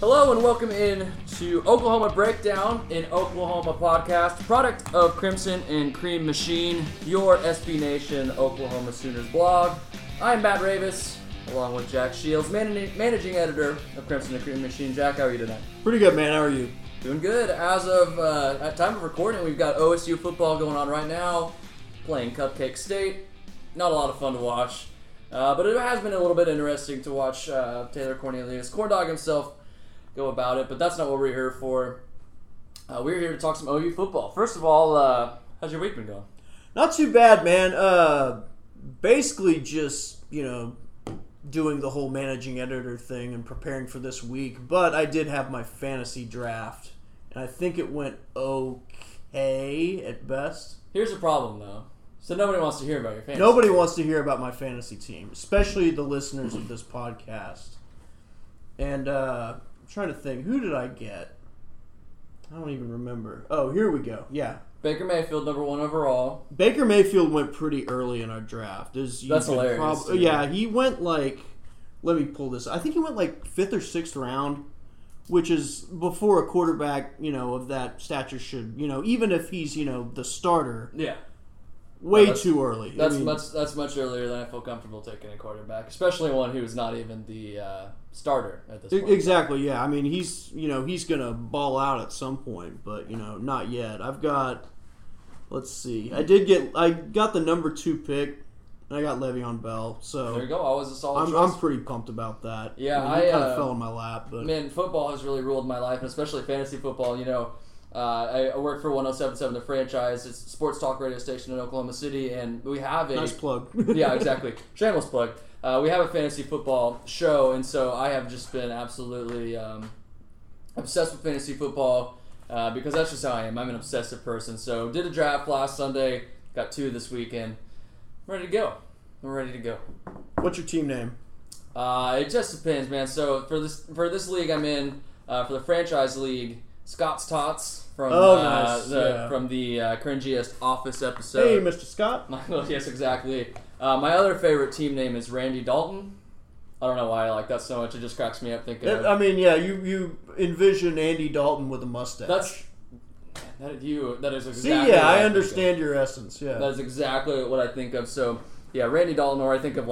Hello and welcome in to Oklahoma Breakdown, an Oklahoma podcast, product of Crimson and Cream Machine, your SB Nation Oklahoma Sooners blog. I'm Matt Ravis, along with Jack Shields, managing editor of Crimson and Cream Machine. Jack, how are you tonight? Pretty good, man. How are you? Doing good. As of at time of recording, we've got OSU football going on right now, playing Cupcake State. Not a lot of fun to watch, but it has been a little bit interesting to watch Taylor Cornelius, Corndog himself, go about it, but that's not what we're here for. We're here to talk some OU football. First of all, how's your week been going? Not too bad, man. Basically just, doing the whole managing editor thing and preparing for this week, but I did have my fantasy draft, and I think it went okay at best. Here's the problem, though. So nobody wants to hear about your fantasy team. Wants to hear about my fantasy team, especially the listeners of this podcast. And, trying to think, who did I get? I don't even remember. Oh, here we go. Yeah, Baker Mayfield, number one overall. Baker Mayfield went pretty early in our draft. That's hilarious. Yeah, he went let me pull this. I think he went fifth or sixth round, which is before a quarterback, of that stature should, even if he's, the starter. Yeah. Too early. That's much earlier than I feel comfortable taking a quarterback, especially one who is not even the starter at this point. Exactly, yeah. I mean, he's he's gonna ball out at some point, but not yet. I've got, let's see. I got the number 2 pick, and I got Le'Veon Bell. So there you go. Always a solid choice. I'm pretty pumped about that. Yeah, I kind of fell in my lap, but man, football has really ruled my life, and especially fantasy football. I work for 107.7 The Franchise. It's a sports talk radio station in Oklahoma City, and we have a... Nice plug. Yeah, exactly. Shameless plug. We have a fantasy football show, and so I have just been absolutely obsessed with fantasy football because that's just how I am. I'm an obsessive person. So did a draft last Sunday, got 2 this weekend. We're ready to go. What's your team name? It just depends, man. So for this league I'm in, for the franchise league, Scott's Tots from the cringiest Office episode. Hey, Mr. Scott. Yes, exactly. My other favorite team name is Randy Dalton. I don't know why I like that so much. It just cracks me up thinking of it. I mean, yeah, you envision Andy Dalton with a mustache. That is exactly what I think of. See, yeah, I understand your essence, yeah. That is exactly what I think of. So, yeah, Randy Dalton, or I think of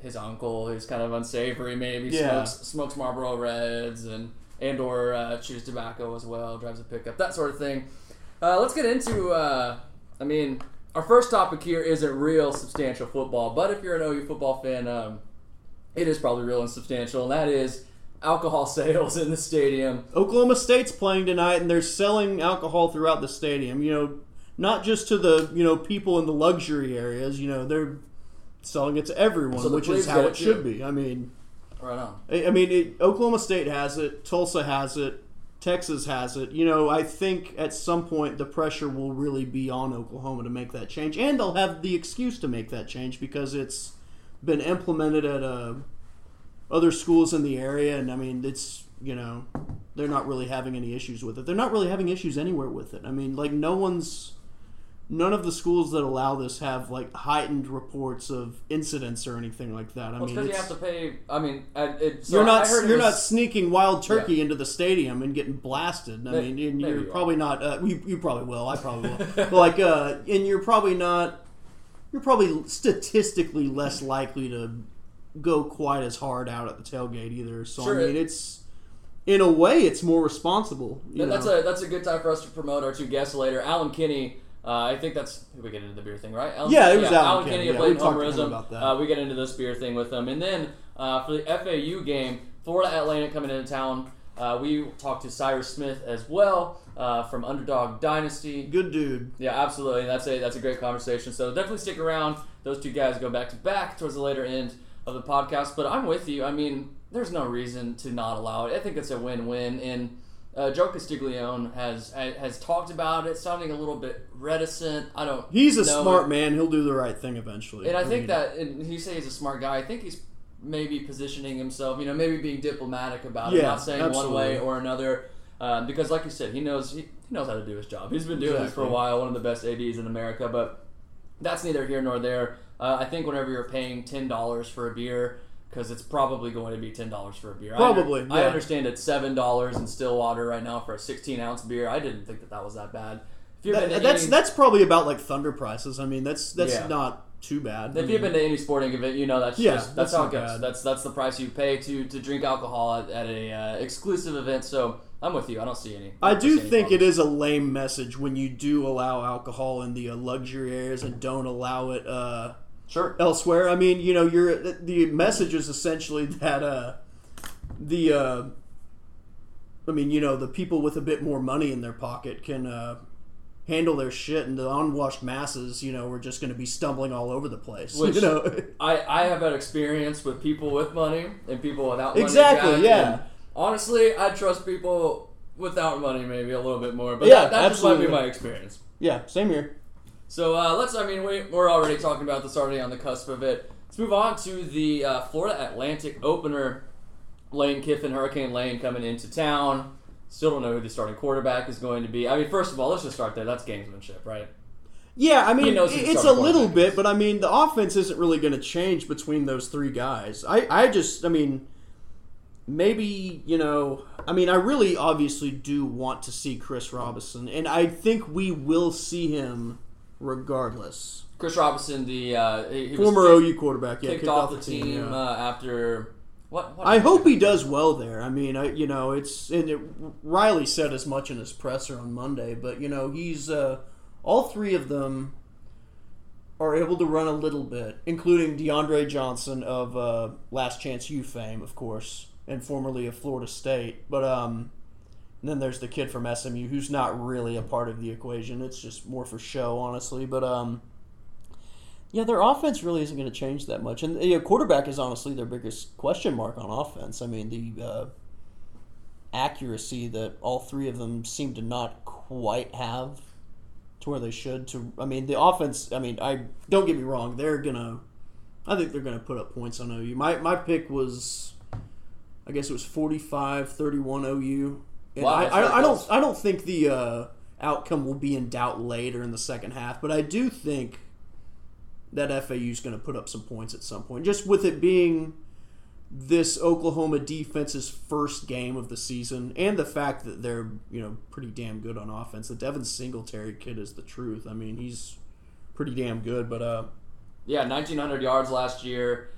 his uncle who's kind of unsavory maybe, smokes Marlboro Reds and or chews tobacco as well, drives a pickup, that sort of thing. Let's get into, our first topic here isn't real substantial football, but if you're an OU football fan, it is probably real and substantial, and that is alcohol sales in the stadium. Oklahoma State's playing tonight, and they're selling alcohol throughout the stadium, not just to the, people in the luxury areas, they're selling it to everyone, so which is how it should be. I mean... Right on. I mean, Oklahoma State has it, Tulsa has it, Texas has it. I think at some point the pressure will really be on Oklahoma to make that change, and they'll have the excuse to make that change because it's been implemented at other schools in the area, and I mean, it's, they're not really having any issues with it. They're not really having issues anywhere with it. I mean, none of the schools that allow this have heightened reports of incidents or anything like that. I mean, because you have to pay. I mean, you're not sneaking wild turkey into the stadium and getting blasted. You're probably not. You probably will. I probably will. But and you're probably not. You're probably statistically less likely to go quite as hard out at the tailgate either. So sure, I mean, it's. In a way, it's more responsible. That's a good time for us to promote our two guests later, Alan Kenny. I think that's who we get into the beer thing, right? Alan Kenny. Yeah, Blatant Homerism. About that. We get into this beer thing with them. And then for the FAU game, Florida Atlantic coming into town, we talked to Cyrus Smith as well from Underdog Dynasty. Good dude. Yeah, absolutely. That's a great conversation. So definitely stick around. Those two guys go back to back towards the later end of the podcast. But I'm with you. I mean, there's no reason to not allow it. I think it's a win-win. And Joe Castiglione has talked about it, sounding a little bit reticent. I don't. He's a smart man. He'll do the right thing eventually. And I think and he says he's a smart guy. I think he's maybe positioning himself, maybe being diplomatic about it, not saying one way or another, because, like you said, he knows how to do his job. He's been doing this for a while. One of the best ADs in America, but that's neither here nor there. I think whenever you're paying $10 for a beer. because it's probably going to be $10 for a beer. Probably. I understand it's $7 in Stillwater right now for a 16-ounce beer. I didn't think that was that bad. That's probably about like Thunder prices. I mean, that's not too bad. If you've been to any sporting event, you know that's how it goes. Bad. That's the price you pay to drink alcohol at a exclusive event. So I'm with you. I don't see any. I do think it is a lame message when you do allow alcohol in the luxury areas and don't allow it elsewhere. I mean, you know, the message is essentially that the people with a bit more money in their pocket can handle their shit, and the unwashed masses, you know, we're just going to be stumbling all over the place. Which, you know, I have had experience with people with money and people without money. Exactly, Jack, yeah. Honestly, I trust people without money maybe a little bit more, but yeah, that just might be my experience. Yeah, same here. So we're already talking about this, already on the cusp of it. Let's move on to the Florida Atlantic opener. Lane Kiffin, Hurricane Lane, coming into town. Still don't know who the starting quarterback is going to be. I mean, first of all, let's just start there. That's gamesmanship, right? Yeah, I mean, it's a little bit, but I mean, the offense isn't really going to change between those three guys. I really obviously do want to see Chris Robinson, and I think we will see him regardless. Chris Robinson, the former OU quarterback, kicked off the team after... What I hope he does well there. I mean, Riley said as much in his presser on Monday, but you know, he's all three of them are able to run a little bit, including DeAndre Johnson of Last Chance U fame, of course, and formerly of Florida State. But and then there's the kid from SMU who's not really a part of the equation. It's just more for show, honestly. But yeah, their offense really isn't going to change that much. And quarterback is honestly their biggest question mark on offense. I mean, the accuracy that all three of them seem to not quite have to where they should. The offense, don't get me wrong, I think they're going to put up points on OU. My pick was, I guess it was 45-31 OU. And wow, I don't think the outcome will be in doubt later in the second half, but I do think that FAU's going to put up some points at some point. Just with it being this Oklahoma defense's first game of the season, and the fact that they're, you know, pretty damn good on offense. The Devin Singletary kid is the truth. I mean, he's pretty damn good. But 1,900 yards last year,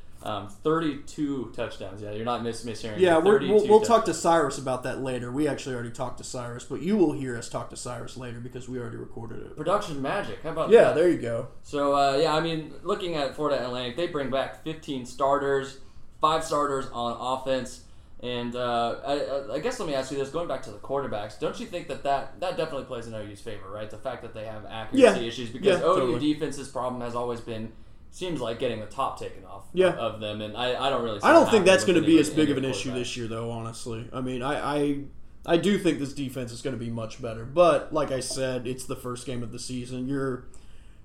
32 touchdowns. Yeah, you're not mishearing. Yeah, we'll talk to Cyrus about that later. We actually already talked to Cyrus, but you will hear us talk to Cyrus later because we already recorded it. Production magic. How about that? Yeah, there you go. So, looking at Florida Atlantic, they bring back 15 starters, 5 starters on offense. And I guess let me ask you this, going back to the quarterbacks, don't you think that definitely plays in OU's favor, right? The fact that they have accuracy issues, because OU defense's problem has always been, seems like, getting the top taken off of them, and I don't really see I don't think that's going to be as big of an issue this year, though, honestly. I mean, I do think this defense is going to be much better, but like I said, it's the first game of the season. You're,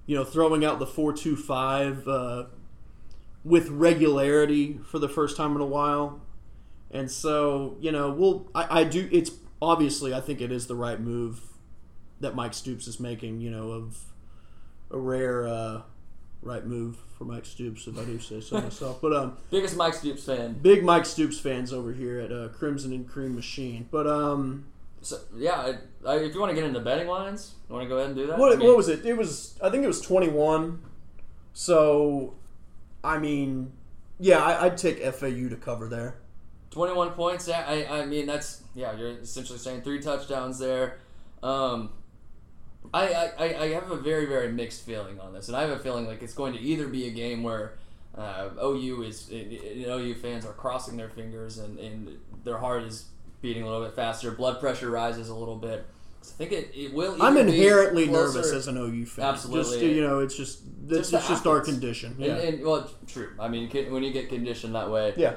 you know, throwing out the 4-2-5 with regularity for the first time in a while, and so, you know, it's obviously, I think it is the right move that Mike Stoops is making, you know, of a rare... right move for Mike Stoops, if I do say so myself. But biggest Mike Stoops fan. Big Mike Stoops fans over here at Crimson and Cream Machine. But if you want to get into betting lines, you want to go ahead and do that. What was it? It was, I think it was 21. So, I mean, yeah, I'd take FAU to cover there. 21 points. You're essentially saying 3 touchdowns there. I have a very, very mixed feeling on this, and I have a feeling like it's going to either be a game where OU fans are crossing their fingers and their heart is beating a little bit faster, blood pressure rises a little bit. I think it will. I'm inherently nervous as an OU fan. Absolutely, it's just our condition. Yeah. And true. I mean, when you get conditioned that way, yeah,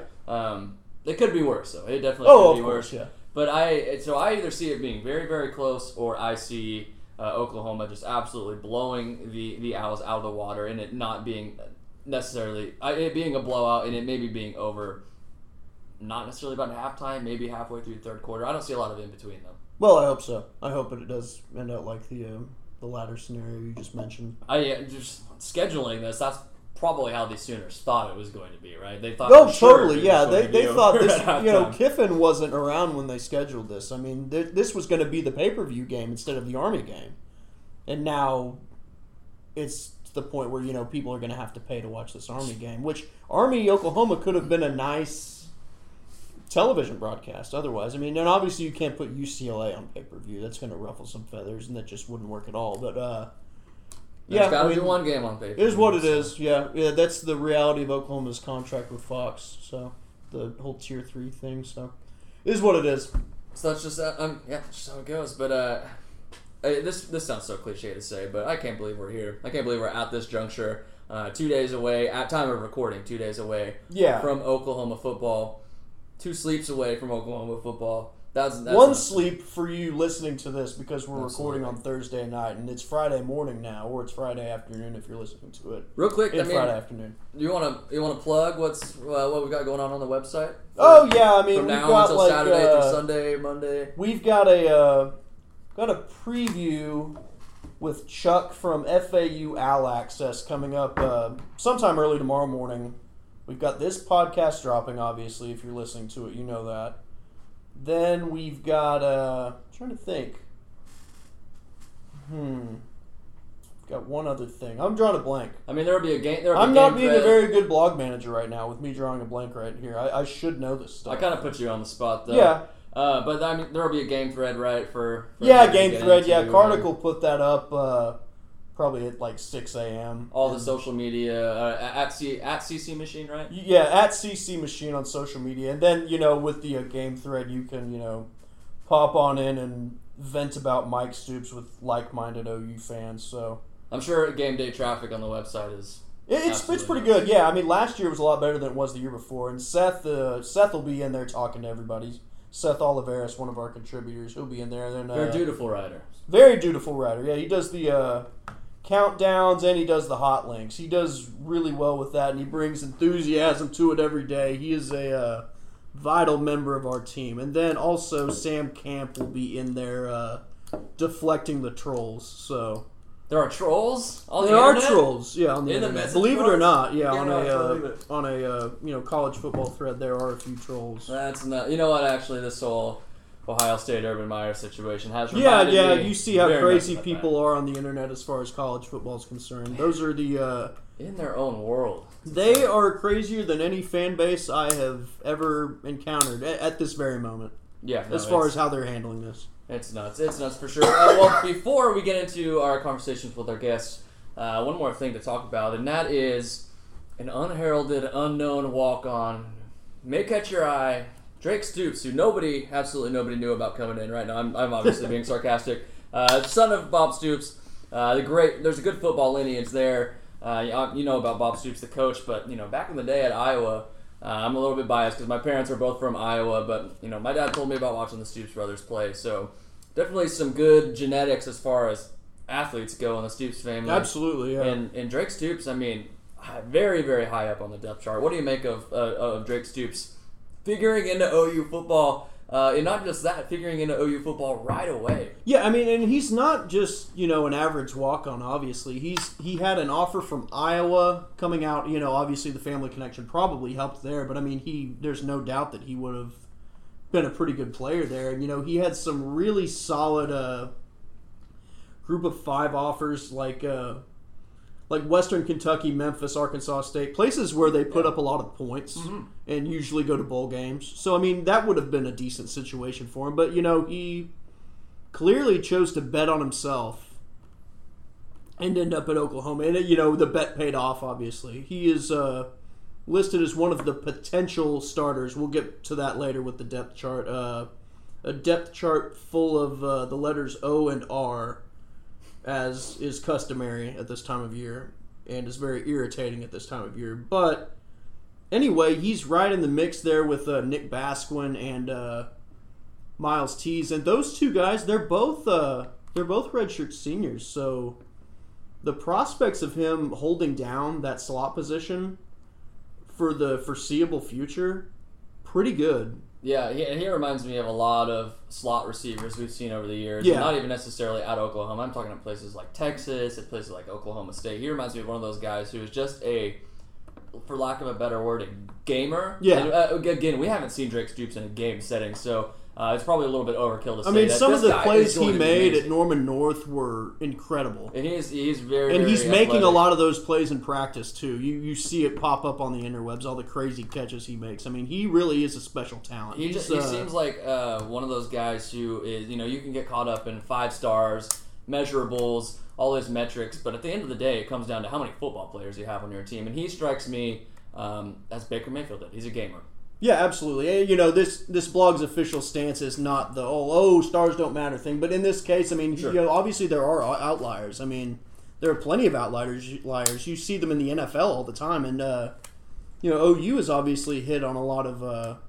it could be worse. Though it definitely could be worse. Yeah. But I either see it being very, very close, or I see Oklahoma just absolutely blowing the Owls out of the water, and it not being necessarily it being a blowout, and it maybe being over not necessarily about halftime, maybe halfway through the third quarter. I don't see a lot of in between though. Well, I hope so. I hope it does end out like the latter scenario you just mentioned. Just scheduling this, that's probably how the Sooners thought it was going to be, right? They thought. Oh, totally, yeah. They thought this. You know, Kiffin wasn't around when they scheduled this. I mean, this was going to be the pay-per-view game instead of the Army game, and now it's to the point where, you know, people are going to have to pay to watch this Army game, which Army Oklahoma could have been a nice television broadcast otherwise. I mean, and obviously you can't put UCLA on pay-per-view. That's going to ruffle some feathers, and that just wouldn't work at all. But yeah, it's got to be one game on pay-per-view. It is what it is. Yeah, that's the reality of Oklahoma's contract with Fox. So the whole Tier 3 thing. So it is what it is. So that's just yeah, that's just how it goes. But this sounds so cliche to say, but I can't believe we're here. I can't believe we're at this juncture, 2 days away at time of recording, 2 days away. Yeah. From Oklahoma football. 2 sleeps away from Oklahoma football. That's one sleep for you listening to this, because we're recording on Thursday night, and it's Friday morning now, or it's Friday afternoon if you're listening to it. Real quick, it's Friday afternoon. You want to plug what we got going on the website? Oh yeah, I mean, from now until Saturday through Sunday, Monday. We've got a preview with Chuck from FAU Al Access coming up sometime early tomorrow morning. We've got this podcast dropping, obviously, if you're listening to it, you know that. Then we've got, I'm trying to think. Got one other thing. I'm drawing a blank. I mean, there'll be a game. I'm not being a very good blog manager right now with me drawing a blank right here. I should know this stuff. I kind of put you on the spot, though. Yeah. But I mean, there'll be a game thread, right? Yeah. Carnicle put that up, probably at like 6 a.m. All the social media, at CC Machine, right? Yeah, at CC Machine on social media. And then, you know, with the game thread, you can, you know, pop on in and vent about Mike Stoops with like-minded OU fans. So I'm sure game day traffic on the website is... It's pretty good, yeah. I mean, last year was a lot better than it was the year before. And Seth will be in there talking to everybody. Seth Oliveris, one of our contributors, he'll be in there. And then, very dutiful writer. Very dutiful writer, yeah. He does the... countdowns, and he does the hot links. He does really well with that, and he brings enthusiasm to it every day. He is a vital member of our team. And then also Sam Camp will be in there deflecting the trolls. So there are trolls on the internet? There are trolls, yeah, on the internet. Believe it or not, yeah, on a you know, college football thread, there are a few trolls. That's not. You know what? Actually, this whole Ohio State Urban Meyer situation has reminded me. Yeah, you see how crazy people are on the internet as far as college football is concerned. Man, those are the... in their own world. They are crazier than any fan base I have ever encountered at this very moment. Yeah. As far as how they're handling this. It's nuts. It's nuts for sure. Well, before we get into our conversations with our guests, one more thing to talk about, and that is an unheralded, unknown walk-on. May catch your eye... Drake Stoops, who absolutely nobody knew about coming in right now. I'm obviously being sarcastic. Son of Bob Stoops, there's a good football lineage there. You know about Bob Stoops, the coach, but you know back in the day at Iowa, I'm a little bit biased because my parents are both from Iowa, but you know my dad told me about watching the Stoops brothers play. So definitely some good genetics as far as athletes go in the Stoops family. Absolutely, yeah. And Drake Stoops, I mean, very very high up on the depth chart. What do you make of Drake Stoops? Figuring into OU football, and not just that, figuring into OU football right away. Yeah, I mean, and he's not just, you know, an average walk-on, obviously. He had an offer from Iowa coming out, you know, obviously the family connection probably helped there, but I mean, there's no doubt that he would have been a pretty good player there. And, you know, he had some really solid group of 5 offers, like Western Kentucky, Memphis, Arkansas State, places where they put up a lot of points and usually go to bowl games. So, I mean, that would have been a decent situation for him. But, you know, he clearly chose to bet on himself and end up at Oklahoma. And, you know, the bet paid off, obviously. He is listed as one of the potential starters. We'll get to that later with the depth chart. A depth chart full of the letters O and R, as is customary at this time of year, and is very irritating at this time of year. But anyway, he's right in the mix there with Nick Basquin and Myles Tease, and those two guys, they're both redshirt seniors. So the prospects of him holding down that slot position for the foreseeable future, pretty good. Yeah, he reminds me of a lot of slot receivers we've seen over the years. Yeah. Not even necessarily at Oklahoma. I'm talking at places like Texas, at places like Oklahoma State. He reminds me of one of those guys who is just a for lack of a better word, a gamer. Yeah. And, again, we haven't seen Drake Stoops in a game setting, so it's probably a little bit overkill to say that. I mean, some of the plays he made at Norman North were incredible. And he's very, and he's making a lot of those plays in practice, too. You see it pop up on the interwebs, all the crazy catches he makes. I mean, he really is a special talent. He seems like one of those guys who is, you can get caught up in 5 stars, measurables, all his metrics, but at the end of the day, it comes down to how many football players you have on your team, and he strikes me as Baker Mayfield did. He's a gamer. Yeah, absolutely. And, this blog's official stance is not the stars don't matter thing, but in this case, I mean, sure. Obviously there are outliers. I mean, there are plenty of outliers. You see them in the NFL all the time, and OU has obviously hit on a lot of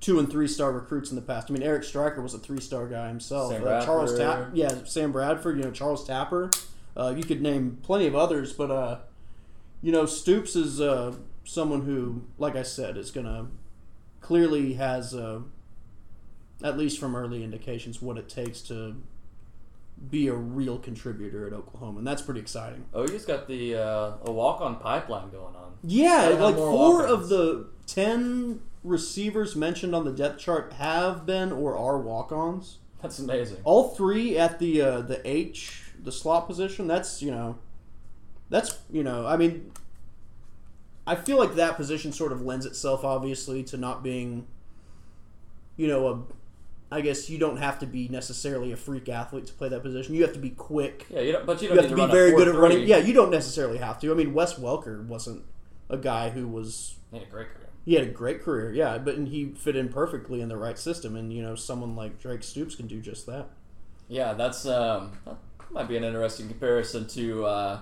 2- and 3-star recruits in the past. I mean, Eric Stryker was a 3-star guy himself. Sam Bradford, Charles Tapper. You could name plenty of others, but Stoops is someone who, like I said, is going to clearly has, at least from early indications, what it takes to be a real contributor at Oklahoma, and that's pretty exciting. Oh, you just got the a walk-on pipeline going on. Yeah, like 4 walk-ons. Of the 10 receivers mentioned on the depth chart have been or are walk-ons. That's amazing. All 3 at the slot position. I feel like that position sort of lends itself, obviously, to not being, I guess you don't have to be necessarily a freak athlete to play that position. You have to be quick. Yeah, you have to be very good at running. Yeah, you don't necessarily have to. I mean, Wes Welker wasn't a guy who was... He had a great career. Yeah, but he fit in perfectly in the right system, and, someone like Drake Stoops can do just that. Yeah, that might be an interesting comparison to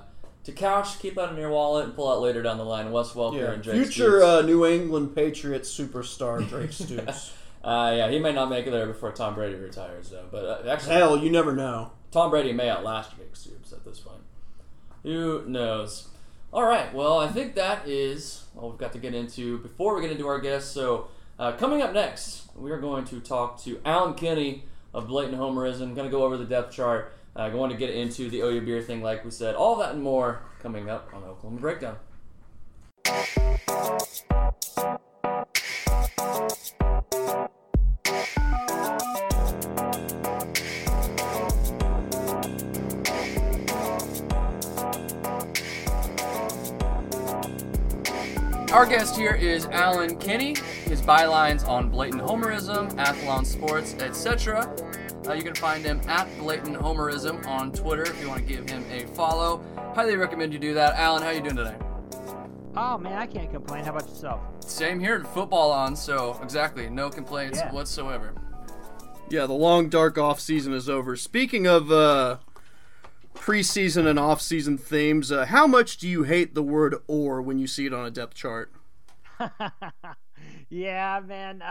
couch, keep out in your wallet, and pull out later down the line. Wes Welker and Drake Stoops. Future New England Patriots superstar Drake Stoops. He may not make it there before Tom Brady retires, though. But hell, you never know. Tom Brady may outlast Drake Stoops at this point. Who knows? All right, well, I think that is all we've got to get into before we get into our guests. So coming up next, we are going to talk to Alan Kenny of Blatant Homerism. Going to go over the depth chart. I want to get into the OU beer thing, like we said. All that and more coming up on Oklahoma Breakdown. Our guest here is Alan Kenny. His bylines on Blatant Homerism, Athlon Sports, etc. You can find him at Blatant Homerism on Twitter if you want to give him a follow. Highly recommend you do that. Alan, how are you doing today? Oh, man, I can't complain. How about yourself? Same here. Football on, so exactly. No complaints whatsoever. Yeah, the long, dark off-season is over. Speaking of preseason and off-season themes, how much do you hate the word "or" when you see it on a depth chart? Yeah, man.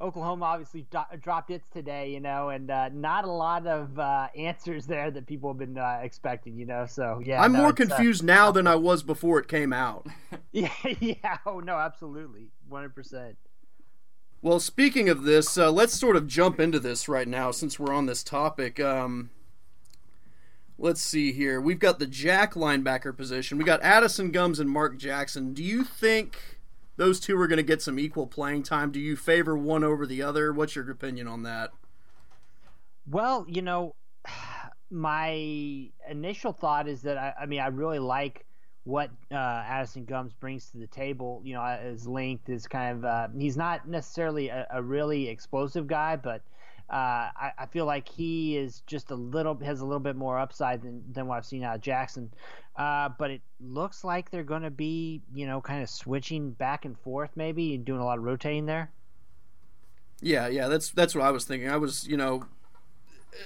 Oklahoma obviously dropped its today, and not a lot of answers there that people have been expecting, So yeah, I'm more confused now than I was before it came out. Yeah. Oh no, absolutely, 100%. Well, speaking of this, let's sort of jump into this right now since we're on this topic. Let's see here. We've got the Jack linebacker position. We got Addison Gums and Mark Jackson. Do you think those two are going to get some equal playing time? Do you favor one over the other? What's your opinion on that? Well, my initial thought is that, I really like what Addison Gums brings to the table. His length is kind of he's not necessarily a really explosive guy, but I feel like he is just has a little bit more upside than what I've seen out of Jackson. But it looks like they're going to be, kind of switching back and forth, maybe, and doing a lot of rotating there. Yeah, that's what I was thinking. I was,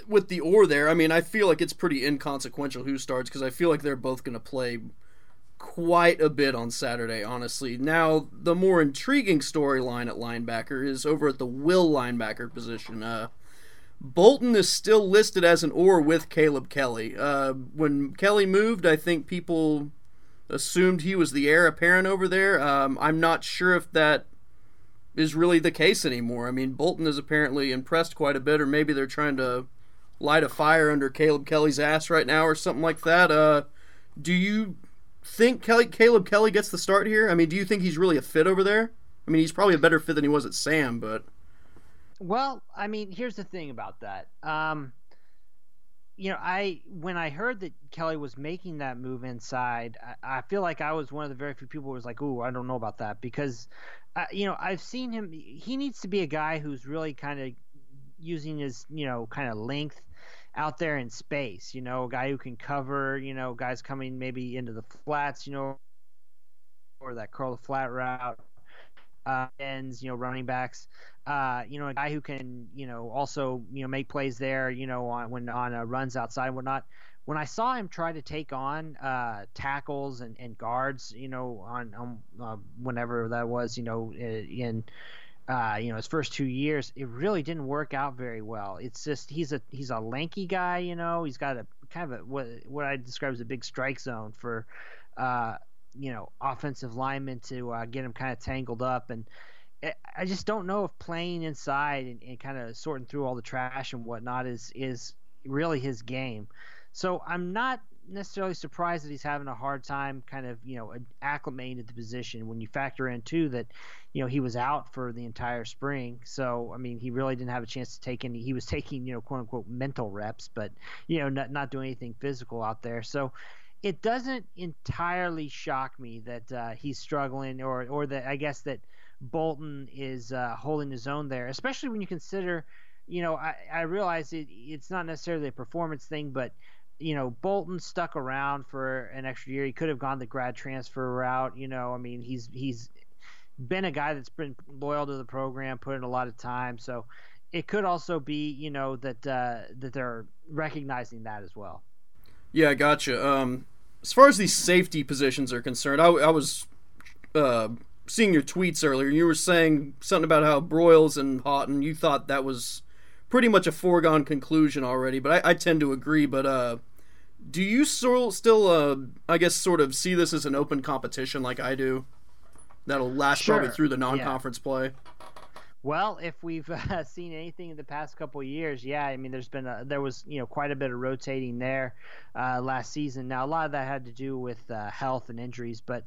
with the "or" there, I mean, I feel like it's pretty inconsequential who starts because I feel like they're both going to play quite a bit on Saturday, honestly. Now, the more intriguing storyline at linebacker is over at the will linebacker position. Bolton is still listed as an "or" with Caleb Kelly. When Kelly moved, I think people assumed he was the heir apparent over there. I'm not sure if that is really the case anymore. I mean, Bolton is apparently impressed quite a bit, or maybe they're trying to light a fire under Caleb Kelly's ass right now or something like that. Do you think Caleb Kelly gets the start here? I mean, do you think he's really a fit over there? I mean, he's probably a better fit than he was at Sam, but... Well, I mean, here's the thing about that. When I heard that Kelly was making that move inside, I feel like I was one of the very few people who was like, ooh, I don't know about that. Because, I've seen him. He needs to be a guy who's really kind of using his, kind of length out there in space, a guy who can cover, guys coming maybe into the flats, or that curl the flat route, ends, running backs, a guy who can, also, make plays there, on runs outside and whatnot. When I saw him try to take on tackles and guards, on whenever that was, in his first 2 years, it really didn't work out very well. It's just he's a lanky guy, He's got a kind of what I describe as a big strike zone for offensive linemen to get him kind of tangled up, and I just don't know if playing inside and kind of sorting through all the trash and whatnot is really his game. So I'm not necessarily surprised that he's having a hard time kind of acclimating to the position when you factor in too that he was out for the entire spring, so I mean he really didn't have a chance to take any. He was taking quote unquote mental reps, but not doing anything physical out there. So it doesn't entirely shock me that he's struggling, or that I guess that Bolton is holding his own there, especially when you consider I realize it's not necessarily a performance thing, but Bolton stuck around for an extra year. He could have gone the grad transfer route. I mean, he's been a guy that's been loyal to the program, put in a lot of time. So it could also be, that they're recognizing that as well. Yeah, gotcha. As far as these safety positions are concerned, I was seeing your tweets earlier. You were saying something about how Broyles and Houghton, you thought that was pretty much a foregone conclusion already, but I tend to agree. But do you still, I guess, sort of see this as an open competition like I do? That'll last sure. Probably through the non-conference play. Well, if we've seen anything in the past couple of years, yeah, I mean, there was quite a bit of rotating there last season. Now, a lot of that had to do with health and injuries, but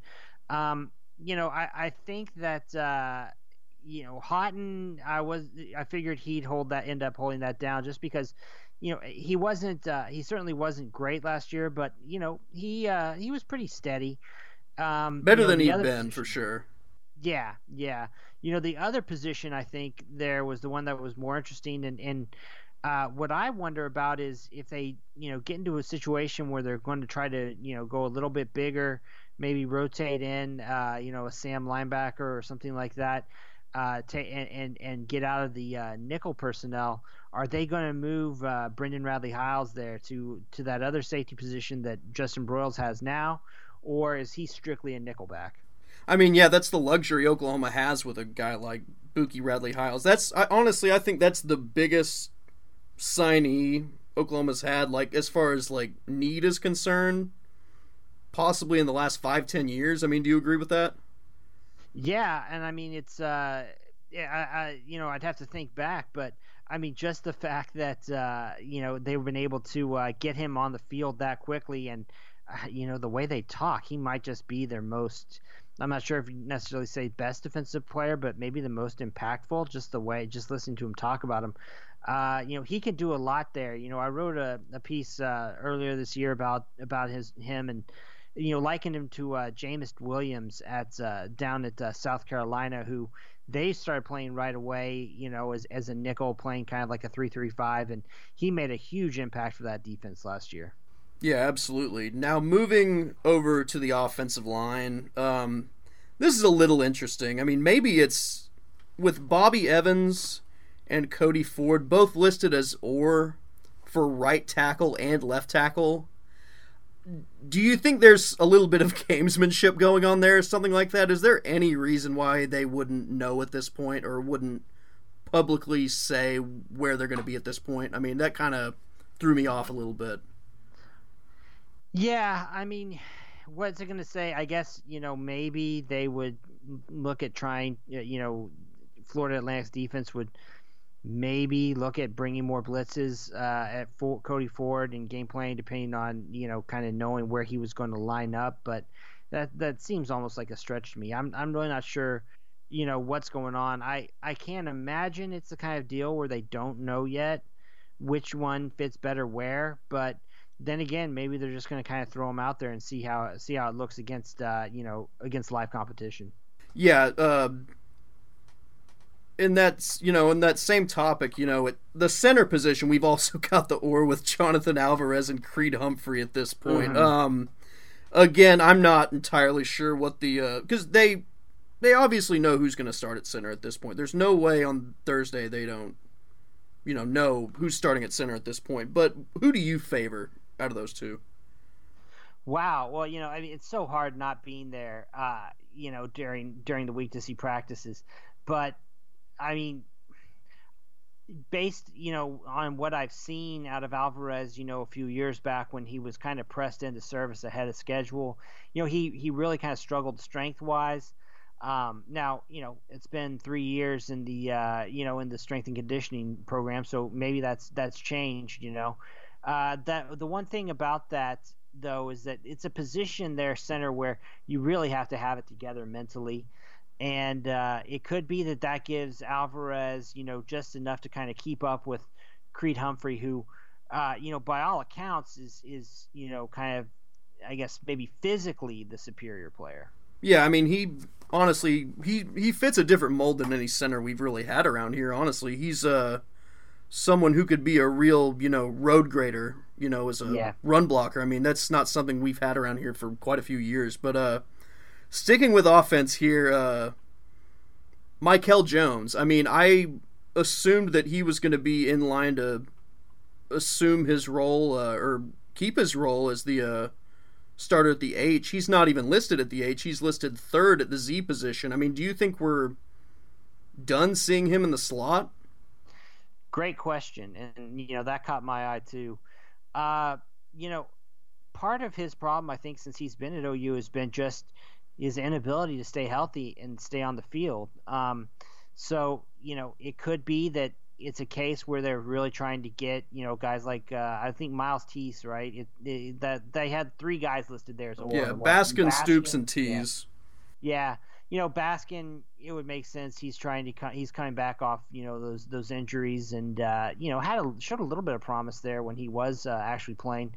I think that Houghton, I figured he'd end up holding that down just because, he certainly wasn't great last year, but he was pretty steady. Better than he'd been for sure. Yeah. The other position I think there was the one that was more interesting, and what I wonder about is if they get into a situation where they're going to try to go a little bit bigger, maybe rotate in a Sam linebacker or something like that, and get out of the nickel personnel. Are they going to move Brendan Radley-Hiles there to that other safety position that Justin Broyles has now, or is he strictly a nickelback? I mean, yeah, that's the luxury Oklahoma has with a guy like Buki Radley-Hiles. I think that's the biggest signee Oklahoma's had, like as far as like need is concerned, possibly in the last 5-10 years. I mean, do you agree with that? Yeah, and I mean it's I'd have to think back, but I mean just the fact that they've been able to get him on the field that quickly, and the way they talk, he might just be their most, I'm not sure if you necessarily say best defensive player, but maybe the most impactful, just listening to him talk about him. He can do a lot there. I wrote a piece earlier this year about him and likened him to Jameis Williams down at South Carolina, who they started playing right away, as a nickel, playing kind of like a 3-3-5, and he made a huge impact for that defense last year. Yeah, absolutely. Now moving over to the offensive line, this is a little interesting. I mean, maybe it's with Bobby Evans and Cody Ford both listed as or for right tackle and left tackle. Do you think there's a little bit of gamesmanship going on there, something like that? Is there any reason why they wouldn't know at this point, or wouldn't publicly say where they're going to be at this point? I mean, that kind of threw me off a little bit. Yeah, I mean, what's it going to say? I guess, maybe they would look at trying, Florida Atlantic's defense would Maybe look at bringing more blitzes at Cody Ford and game planning, depending on, you know, kind of knowing where he was going to line up. But that seems almost like a stretch to me. I'm really not sure, you know, what's going on. I can't imagine it's the kind of deal where they don't know yet which one fits better where. But then again, maybe they're just going to kind of throw them out there and see how it looks against against live competition. Yeah. And that's, you know, in that same topic, you know, at the center position, we've also got the oar with Jonathan Alvarez and Creed Humphrey at this point. Mm-hmm. Again, I'm not entirely sure what the because they obviously know who's going to start at center at this point. There's no way on Thursday they don't, you know who's starting at center at this point. But who do you favor out of those two? Wow. Well, you know, I mean, it's so hard not being there, you know, during the week to see practices, but. I mean, based, you know, on what I've seen out of Alvarez, you know, a few years back when he was kind of pressed into service ahead of schedule, you know, he really kind of struggled strength-wise. Now, you know, it's been 3 years in the, you know, in the strength and conditioning program, so maybe that's changed, you know. That the one thing about that, though, is that it's a position there, center, where you really have to have it together mentally. And it could be that gives Alvarez, you know, just enough to kind of keep up with Creed Humphrey, who, you know, by all accounts is you know, kind of, I guess, maybe physically the superior player. Yeah, I mean, he honestly he fits a different mold than any center we've really had around here. Honestly, he's someone who could be a real, you know, road grader, you know, as a run blocker. I mean, that's not something we've had around here for quite a few years, but. Sticking with offense here, Michael Jones. I mean, I assumed that he was going to be in line to assume his role or keep his role as the starter at the H. He's not even listed at the H. He's listed third at the Z position. I mean, do you think we're done seeing him in the slot? Great question, and, you know, that caught my eye too. You know, part of his problem, I think, since he's been at OU has been just – his inability to stay healthy and stay on the field. So, you know, it could be that it's a case where they're really trying to get, you know, guys like, I think Myles Tease, right? That they had three guys listed there. So yeah, Baskin, Stoops, and Tease. Yeah. You know, Baskin, it would make sense. He's trying to he's coming back off, you know, those injuries and, you know, showed a little bit of promise there when he was actually playing.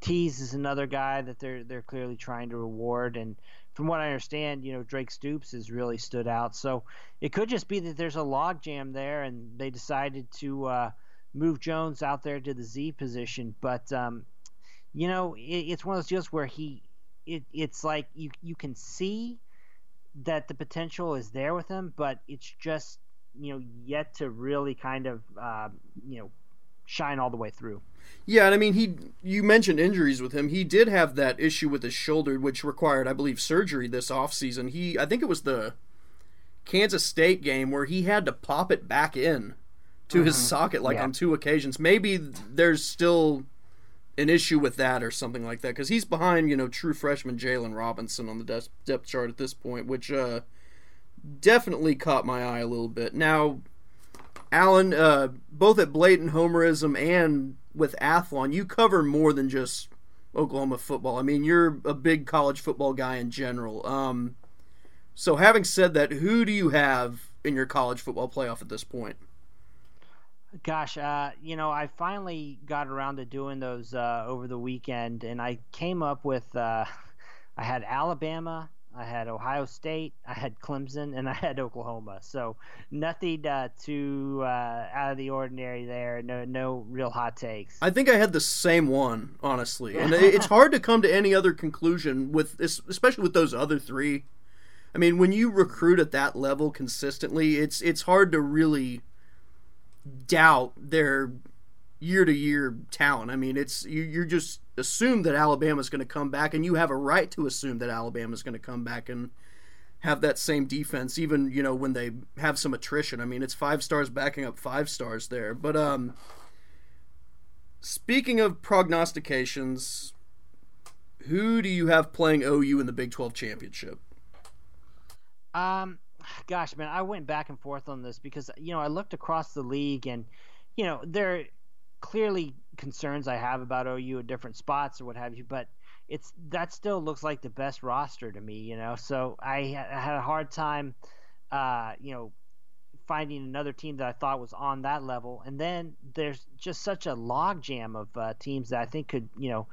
Tease is another guy that they're clearly trying to reward, and from what I understand, you know, Drake Stoops has really stood out. So it could just be that there's a logjam there, and they decided to move Jones out there to the Z position. But, you know, it's one of those deals where it's like you can see that the potential is there with him, but it's just, you know, yet to really kind of, you know, shine all the way through. Yeah, and I mean, you mentioned injuries with him. He did have that issue with his shoulder, which required, I believe, surgery this offseason. I think it was the Kansas State game where he had to pop it back in to his socket, like on two occasions. Maybe there's still an issue with that or something like that, because he's behind, you know, true freshman Jalen Robinson on the depth chart at this point, which definitely caught my eye a little bit. Now, Alan, both at Blatant Homerism and with Athlon, you cover more than just Oklahoma football. I mean, you're a big college football guy in general. So having said that, who do you have in your college football playoff at this point? Gosh, you know, I finally got around to doing those over the weekend, and I came up with I had Alabama, I had Ohio State, I had Clemson, and I had Oklahoma. So nothing too out of the ordinary there. No real hot takes. I think I had the same one, honestly. And it's hard to come to any other conclusion, with especially with those other three. I mean, when you recruit at that level consistently, it's hard to really doubt their year-to-year talent. I mean, it's you're just assume that Alabama's going to come back, and you have a right to assume that Alabama's going to come back and have that same defense, even, you know, when they have some attrition. I mean, it's five stars backing up five stars there. But speaking of prognostications, who do you have playing OU in the Big 12 championship? gosh, man, I went back and forth on this because, you know, I looked across the league and, you know, there are clearly concerns I have about OU at different spots or what have you, but that still looks like the best roster to me, you know. So I had a hard time, you know, finding another team that I thought was on that level. And then there's just such a logjam of teams that I think could, you know,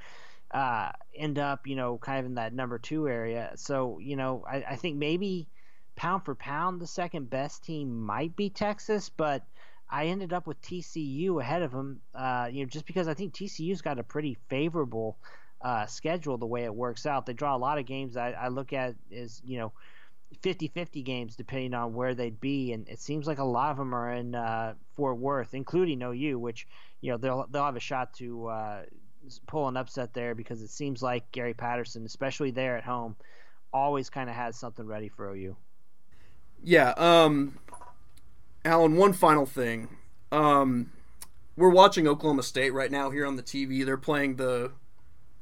end up, you know, kind of in that number two area. So, you know, I think maybe pound for pound the second best team might be Texas, but I ended up with TCU ahead of them, you know, just because I think TCU's got a pretty favorable schedule the way it works out. They draw a lot of games that I look at as, you know, 50-50 games depending on where they'd be, and it seems like a lot of them are in Fort Worth, including OU, which, you know, they'll have a shot to pull an upset there because it seems like Gary Patterson, especially there at home, always kind of has something ready for OU. Yeah, Alan, one final thing. We're watching Oklahoma State right now here on the TV. They're playing the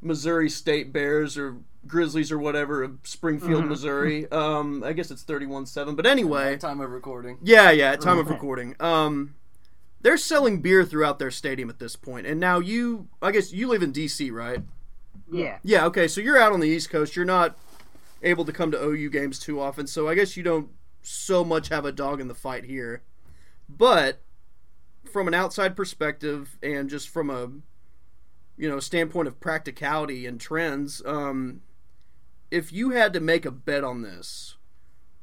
Missouri State Bears or Grizzlies or whatever of Springfield, Missouri. I guess it's 31-7. But anyway. At time of recording. Yeah, at time of recording. They're selling beer throughout their stadium at this point. And now I guess you live in D.C., right? Yeah. Yeah, okay. So you're out on the East Coast. You're not able to come to OU games too often. So I guess you don't so much have a dog in the fight here. But from an outside perspective and just from a, you know, standpoint of practicality and trends, if you had to make a bet on this,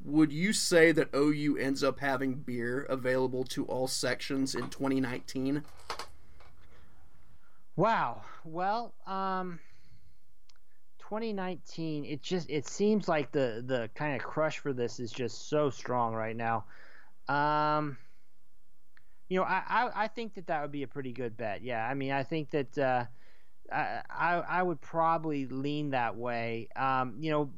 would you say that OU ends up having beer available to all sections in 2019? Wow. Well, 2019, it seems like the kind of crush for this is just so strong right now. You know, I think that would be a pretty good bet. Yeah, I mean, I think that I would probably lean that way. You know,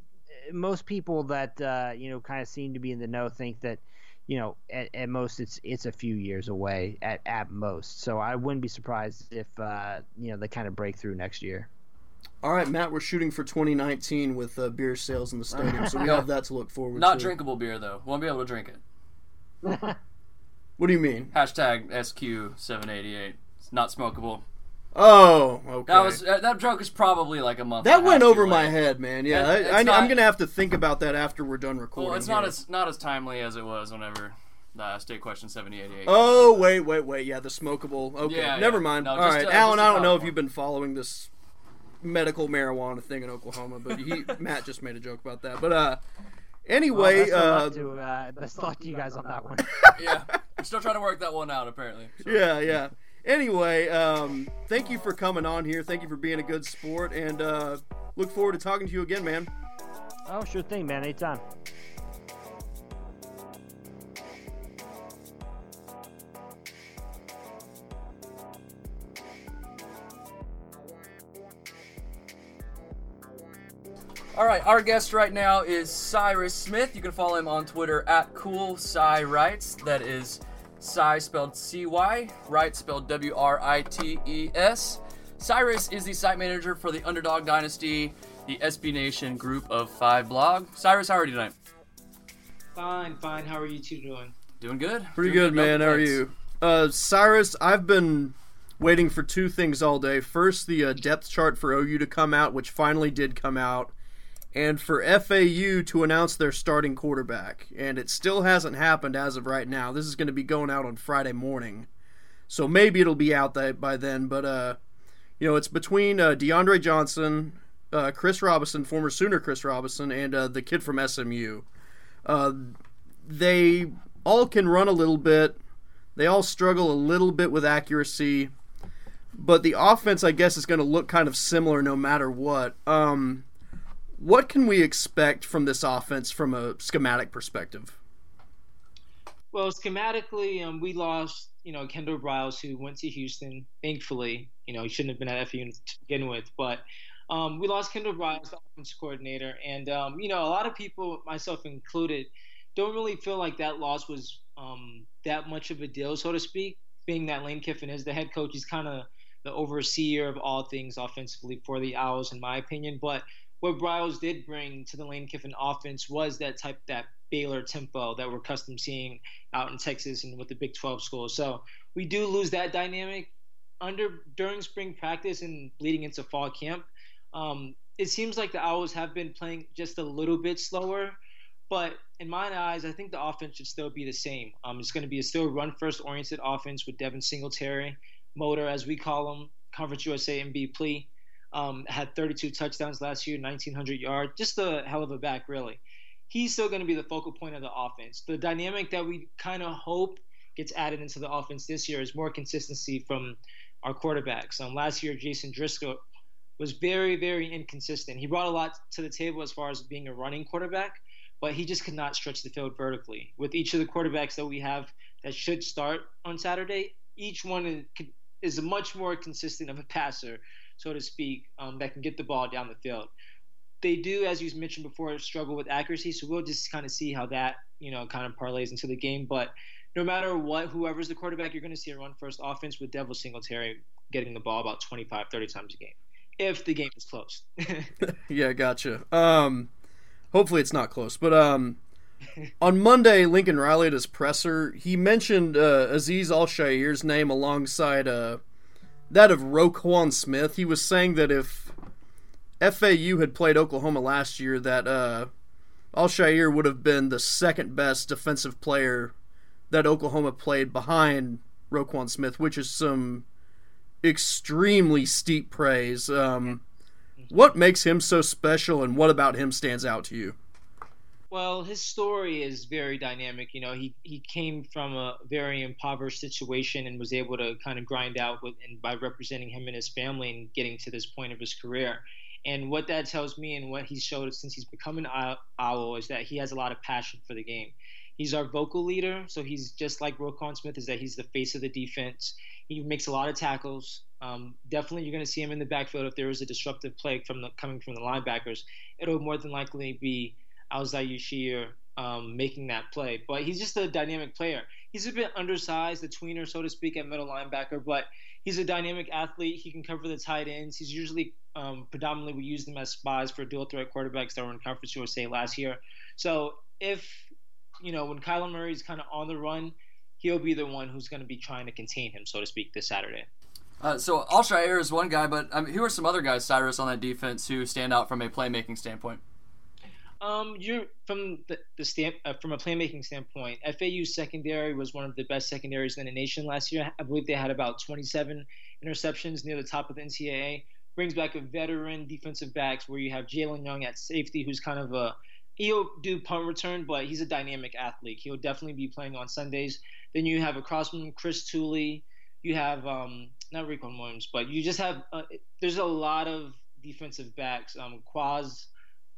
most people that you know, kind of seem to be in the know think that, you know, at most it's a few years away at most. So I wouldn't be surprised if you know, they kind of break through next year. All right, Matt, we're shooting for 2019 with beer sales in the stadium, so we have that to look forward to. Not drinkable beer, though. Won't be able to drink it. What do you mean? Hashtag SQ788. It's not smokable. Oh, okay. That joke is probably like a month. That went over my head, man. Yeah, I'm gonna have to think about that after we're done recording. Well, it's not as timely as it was whenever State Question 788. Oh, wait, yeah, the smokable. Okay, yeah, never mind. No, all right, Alan, I don't know if you've been following this medical marijuana thing in Oklahoma, but Matt just made a joke about that. But anyway, best thought to you guys on that one. Yeah, I'm still trying to work that one out apparently. So. Yeah. Anyway, thank you for coming on here. Thank you for being a good sport, and look forward to talking to you again, man. Oh, sure thing, man. Anytime. All right, our guest right now is Cyrus Smith. You can follow him on Twitter at CoolCyWrites. That is Cy spelled C-Y, Wright spelled W-R-I-T-E-S. Cyrus is the site manager for the Underdog Dynasty, the SB Nation group of 5 blog. Cyrus, how are you tonight? Fine. How are you two doing? Doing good. Pretty good, man. How are you? Cyrus, I've been waiting for 2 things all day. First, the depth chart for OU to come out, which finally did come out, and for FAU to announce their starting quarterback. And it still hasn't happened as of right now. This is going to be going out on Friday morning. So maybe it'll be out by then. But, you know, it's between DeAndre Johnson, Chris Robinson, former Sooner Chris Robinson, and the kid from SMU. They all can run a little bit. They all struggle a little bit with accuracy. But the offense, I guess, is going to look kind of similar no matter what. What can we expect from this offense from a schematic perspective? Well, schematically, we lost, you know, Kendal Briles, who went to Houston, thankfully. You know, he shouldn't have been at FAU to begin with. But we lost Kendal Briles, the offense coordinator. And, you know, a lot of people, myself included, don't really feel like that loss was that much of a deal, so to speak, being that Lane Kiffin is the head coach. He's kind of the overseer of all things offensively for the Owls, in my opinion. But what Briles did bring to the Lane Kiffin offense was that Baylor tempo that we're accustomed to seeing out in Texas and with the Big 12 schools. So we do lose that dynamic during spring practice and leading into fall camp. It seems like the Owls have been playing just a little bit slower, but in my eyes, I think the offense should still be the same. It's going to be a still run-first oriented offense with Devin Singletary, Motor as we call him, Conference USA MB plea. Had 32 touchdowns last year, 1,900 yards, just a hell of a back, really. He's still going to be the focal point of the offense. The dynamic that we kind of hope gets added into the offense this year is more consistency from our quarterbacks. Last year, Jason Driscoll was very, very inconsistent. He brought a lot to the table as far as being a running quarterback, but he just could not stretch the field vertically. With each of the quarterbacks that we have that should start on Saturday, each one is much more consistent of a passer, so to speak, that can get the ball down the field. They do, as you mentioned before, struggle with accuracy, so we'll just kind of see how that, kind of parlays into the game. But no matter what, whoever's the quarterback, you're going to see a run-first offense with Devin Singletary getting the ball about 25, 30 times a game, if the game is close. Yeah, gotcha. Hopefully it's not close. But on Monday, Lincoln Riley at his presser, he mentioned Aziz Shair's name alongside that of Roquan Smith. He was saying that if FAU had played Oklahoma last year, that Shair would have been the second best defensive player that Oklahoma played behind Roquan Smith, which is some extremely steep praise. What makes him so special, and what about him stands out to you? Well, his story is very dynamic. He came from a very impoverished situation and was able to kind of grind out by representing him and his family and getting to this point of his career. And what that tells me and what he's showed since he's become an Owl is that he has a lot of passion for the game. He's our vocal leader, so he's just like Roquan Smith, is that he's the face of the defense. He makes a lot of tackles. Definitely you're going to see him in the backfield. If there is a disruptive play coming from the linebackers, it'll more than likely be Aziz Shair making that play. But he's just a dynamic player. He's a bit undersized, a tweener, so to speak, at middle linebacker, but he's a dynamic athlete. He can cover the tight ends. He's usually predominantly, we use them as spies for dual threat quarterbacks that were in Conference USA last year. So if, when Kyler Murray's kind of on the run, he'll be the one who's going to be trying to contain him, so to speak, this Saturday. So Shair is one guy, but who are some other guys, Cyrus, on that defense who stand out from a playmaking standpoint? From a playmaking standpoint, FAU's secondary was one of the best secondaries in the nation last year. I believe they had about 27 interceptions, near the top of the NCAA. Brings back a veteran defensive backs where you have Jalen Young at safety, who's kind of he'll do punt return, but he's a dynamic athlete. He'll definitely be playing on Sundays. Then you have a crossman, Chris Tooley. You have not Riquan Williams, but you just have there's a lot of defensive backs. Quaz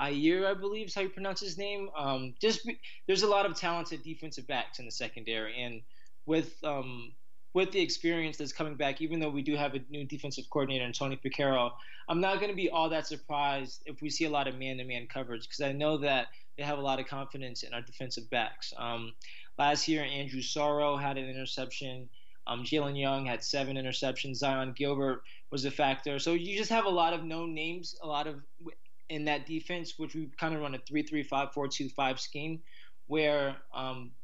Ayer, I believe is how you pronounce his name. There's a lot of talented defensive backs in the secondary, and with the experience that's coming back, even though we do have a new defensive coordinator in Tony Vaccaro, I'm not going to be all that surprised if we see a lot of man-to-man coverage, because I know that they have a lot of confidence in our defensive backs. Last year, Andrew Sorrow had an interception. Jalen Young had 7 interceptions. Zion Gilbert was a factor. So you just have a lot of known names, a lot of in that defense, which we kind of run a 3-3-5-4-2-5 scheme, where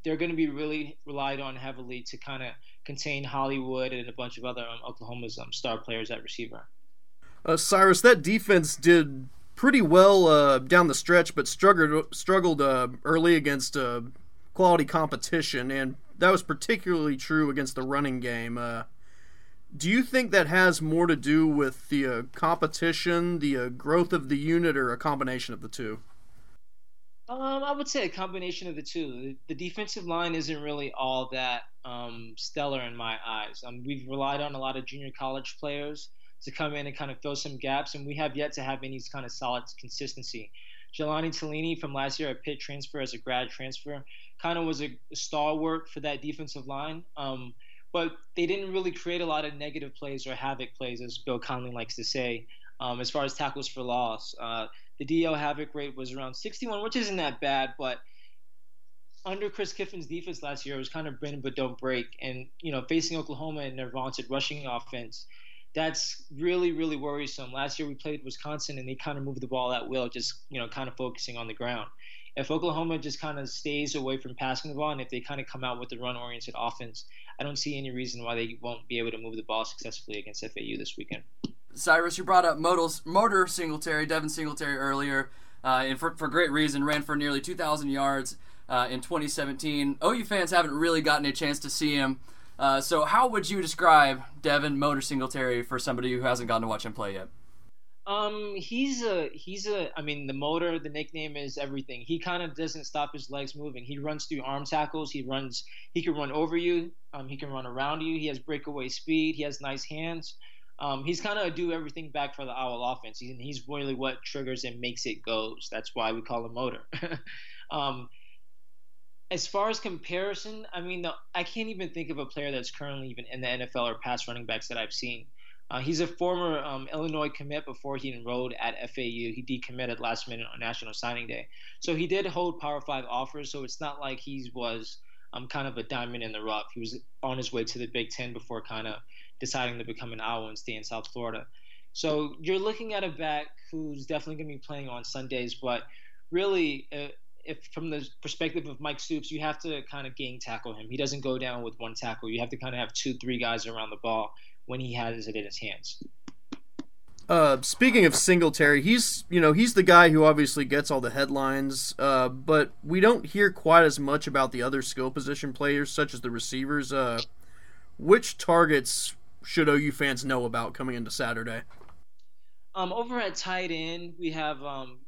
they're going to be really relied on heavily to kind of contain Hollywood and a bunch of other Oklahoma's star players at receiver. Cyrus, that defense did pretty well down the stretch, but struggled early against quality competition, and that was particularly true against the running game. Do you think that has more to do with the competition, the growth of the unit, or a combination of the two? I would say a combination of the two. The defensive line isn't really all that stellar in my eyes. We've relied on a lot of junior college players to come in and kind of fill some gaps, and we have yet to have any kind of solid consistency. Jelani Tallini from last year, a Pitt transfer as a grad transfer, kind of was a stalwart for that defensive line. But they didn't really create a lot of negative plays or havoc plays, as Bill Conley likes to say, as far as tackles for loss. The DL havoc rate was around 61, which isn't that bad, but under Chris Kiffin's defense last year, it was kind of bend but don't break. And, facing Oklahoma and their vaunted rushing offense, that's really, really worrisome. Last year we played Wisconsin and they kind of moved the ball at will, just, you know, kind of focusing on the ground. If Oklahoma just kind of stays away from passing the ball and if they kind of come out with the run-oriented offense, I don't see any reason why they won't be able to move the ball successfully against FAU this weekend. Cyrus, you brought up Devin Singletary earlier, and for great reason, ran for nearly 2,000 yards in 2017. OU fans haven't really gotten a chance to see him. So how would you describe Devin Motor Singletary for somebody who hasn't gotten to watch him play yet? The motor, the nickname is everything. He kind of doesn't stop his legs moving. He runs through arm tackles. He can run over you. He can run around you. He has breakaway speed. He has nice hands. He's kind of a do everything back for the Owl offense. He's really what triggers and makes it goes. That's why we call him motor. As far as comparison, I can't even think of a player that's currently even in the NFL or past running backs that I've seen. He's a former Illinois commit before he enrolled at FAU. He decommitted last minute on National Signing Day. So he did hold Power 5 offers, so it's not like he was kind of a diamond in the rough. He was on his way to the Big Ten before kind of deciding to become an Owl and stay in South Florida. So you're looking at a back who's definitely going to be playing on Sundays, but really if from the perspective of Mike Stoops, you have to kind of gang tackle him. He doesn't go down with one tackle. You have to kind of have 2-3 guys around the ball when he has it in his hands. Speaking of Singletary, he's the guy who obviously gets all the headlines, but we don't hear quite as much about the other skill position players, such as the receivers. Which targets should OU fans know about coming into Saturday? Over at tight end, we have,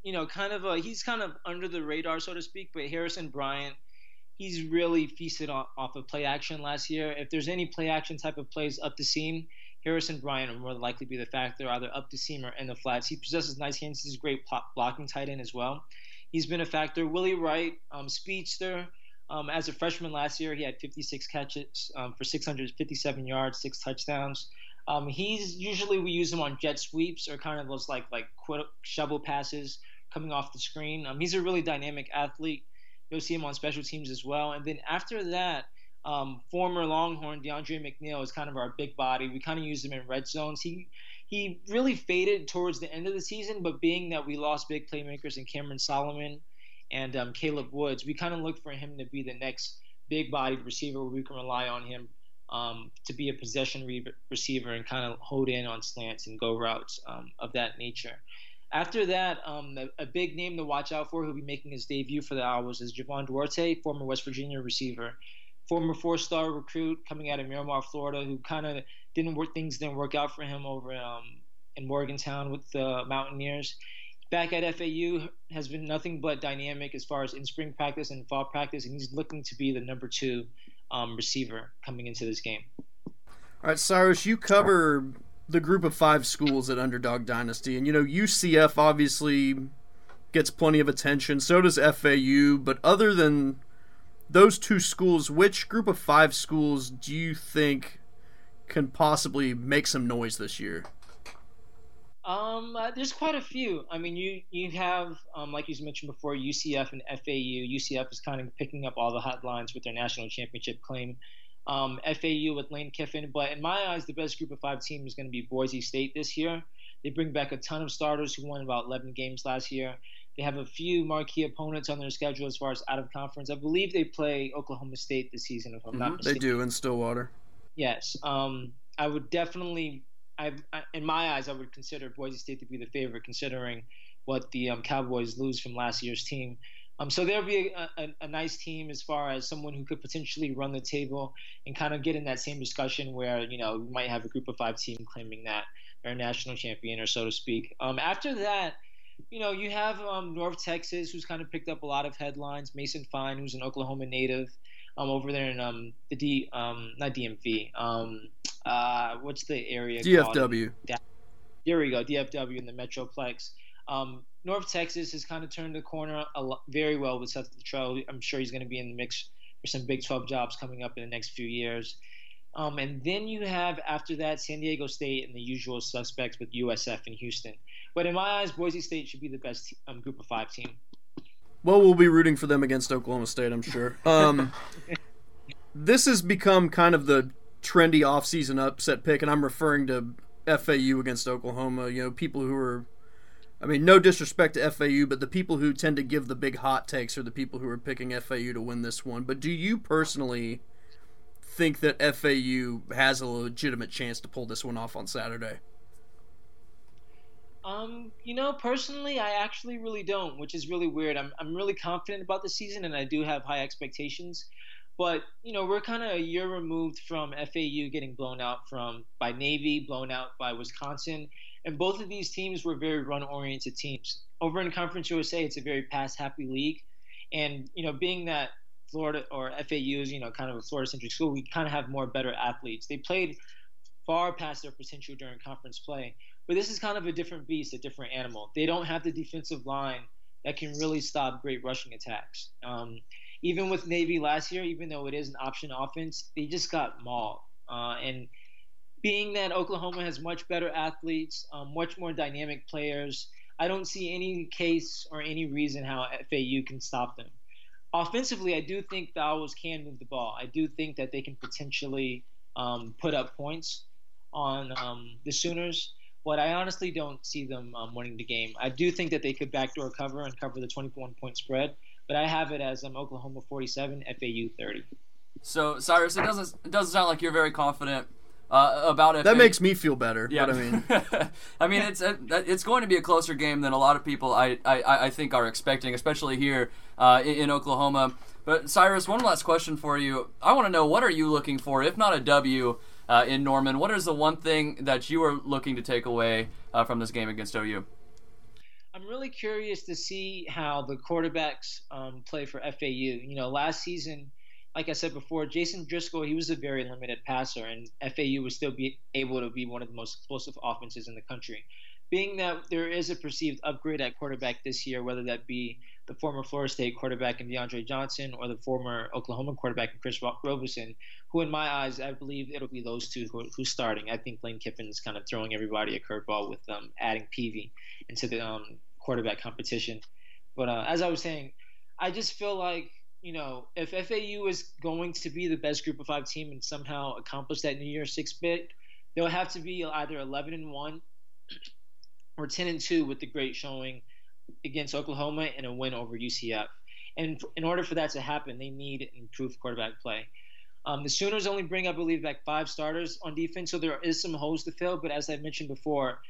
he's kind of under the radar, so to speak, but Harrison Bryant, he's really feasted off of play action last year. If there's any play action type of plays up the seam, Harrison Bryant will more than likely be the factor, either up the seam or in the flats. He possesses nice hands. He's a great blocking tight end as well. He's been a factor. Willie Wright, speedster. As a freshman last year, he had 56 catches for 657 yards, 6 touchdowns. He's usually we use him on jet sweeps or kind of those like quick shovel passes coming off the screen. He's a really dynamic athlete. You'll see him on special teams as well. And then after that, former Longhorn DeAndre McNeil is kind of our big body. We kind of use him in red zones. He really faded towards the end of the season, but being that we lost big playmakers in Cameron Solomon and Caleb Woods, we kind of look for him to be the next big-bodied receiver where we can rely on him to be a possession receiver and kind of hold in on slants and go routes of that nature. After that, a big name to watch out for who'll be making his debut for the Owls is Javon Duarte, former West Virginia receiver, former 4-star recruit coming out of Miramar, Florida, who kind of didn't work out for him over in Morgantown with the Mountaineers. Back at FAU has been nothing but dynamic as far as in spring practice and fall practice, and he's looking to be the number 2 receiver coming into this game. All right, Cyrus, you cover the group of 5 schools at Underdog Dynasty. And, UCF obviously gets plenty of attention. So does FAU. But other than those 2 schools, which group of 5 schools do you think can possibly make some noise this year? There's quite a few. You have, like you mentioned before, UCF and FAU. UCF is kind of picking up all the headlines with their national championship claim. FAU with Lane Kiffin, but in my eyes, the best group of 5 team is going to be Boise State this year. They bring back a ton of starters who won about 11 games last year. They have a few marquee opponents on their schedule as far as out of conference. I believe they play Oklahoma State this season, if I'm not mistaken. They do in Stillwater. Yes. In my eyes, I would consider Boise State to be the favorite, considering what the Cowboys lose from last year's team. So there'll be a nice team as far as someone who could potentially run the table and kind of get in that same discussion where, we might have a group of 5 team claiming that they're a national champion or so to speak. After that, you have North Texas, who's kind of picked up a lot of headlines. Mason Fine, who's an Oklahoma native, over there in the not DMV. What's the area? DFW. Called? There we go. DFW in the Metroplex. North Texas has kind of turned the corner very well with Seth Luttrell. I'm sure he's going to be in the mix for some Big 12 jobs coming up in the next few years. And then you have, after that, San Diego State and the usual suspects with USF and Houston. But in my eyes, Boise State should be the best group of 5 team. Well, we'll be rooting for them against Oklahoma State, I'm sure. This has become kind of the trendy offseason upset pick, and I'm referring to FAU against Oklahoma, you know, people who are, I mean, no disrespect to FAU, but the people who tend to give the big hot takes are the people who are picking FAU to win this one. But do you personally think that FAU has a legitimate chance to pull this one off on Saturday? You know, personally, I actually really don't, which is really weird. I'm really confident about the season, and I do have high expectations. But, you know, we're kind of a year removed from FAU getting blown out by Navy, blown out by Wisconsin. And both of these teams were very run-oriented teams. Over in Conference USA, it's a very pass-happy league. And, you know, being that Florida or FAU is, you know, kind of a Florida-centric school, we kind of have more better athletes. They played far past their potential during conference play. But this is kind of a different beast, a different animal. They don't have the defensive line that can really stop great rushing attacks. Even with Navy last year, even though it is an option offense, they just got mauled. And being that Oklahoma has much better athletes, much more dynamic players, I don't see any case or any reason how FAU can stop them. Offensively, I do think the Owls can move the ball. I do think that they can potentially put up points on the Sooners, but I honestly don't see them winning the game. I do think that they could backdoor cover and cover the 21-point spread, but I have it as Oklahoma 47, FAU 30. So, Cyrus, it doesn't sound like you're very confident about FAU. That makes me feel better. Yeah. But I mean, it's going to be a closer game than a lot of people I think are expecting, especially here in Oklahoma. But, Cyrus, one last question for you. I want to know, what are you looking for, if not a W, in Norman? What is the one thing that you are looking to take away from this game against OU? I'm really curious to see how the quarterbacks play for FAU. You know, last season, like I said before, Jason Driscoll, he was a very limited passer, and FAU was still able to be one of the most explosive offenses in the country. Being that there is a perceived upgrade at quarterback this year, whether that be the former Florida State quarterback in DeAndre Johnson or the former Oklahoma quarterback in Chris Robinson, who in my eyes, I believe it'll be those two who's starting. I think Lane Kiffin is kind of throwing everybody a curveball with adding Peavy into the quarterback competition. But as I was saying, I just feel like, you know, if FAU is going to be the best Group of 5 team and somehow accomplish that New Year's Six pick, they'll have to be either 11-1 or 10-2 with the great showing against Oklahoma and a win over UCF. And in order for that to happen, they need improved quarterback play. The Sooners only bring, I believe, back 5 starters on defense, so there is some holes to fill. But as I mentioned before,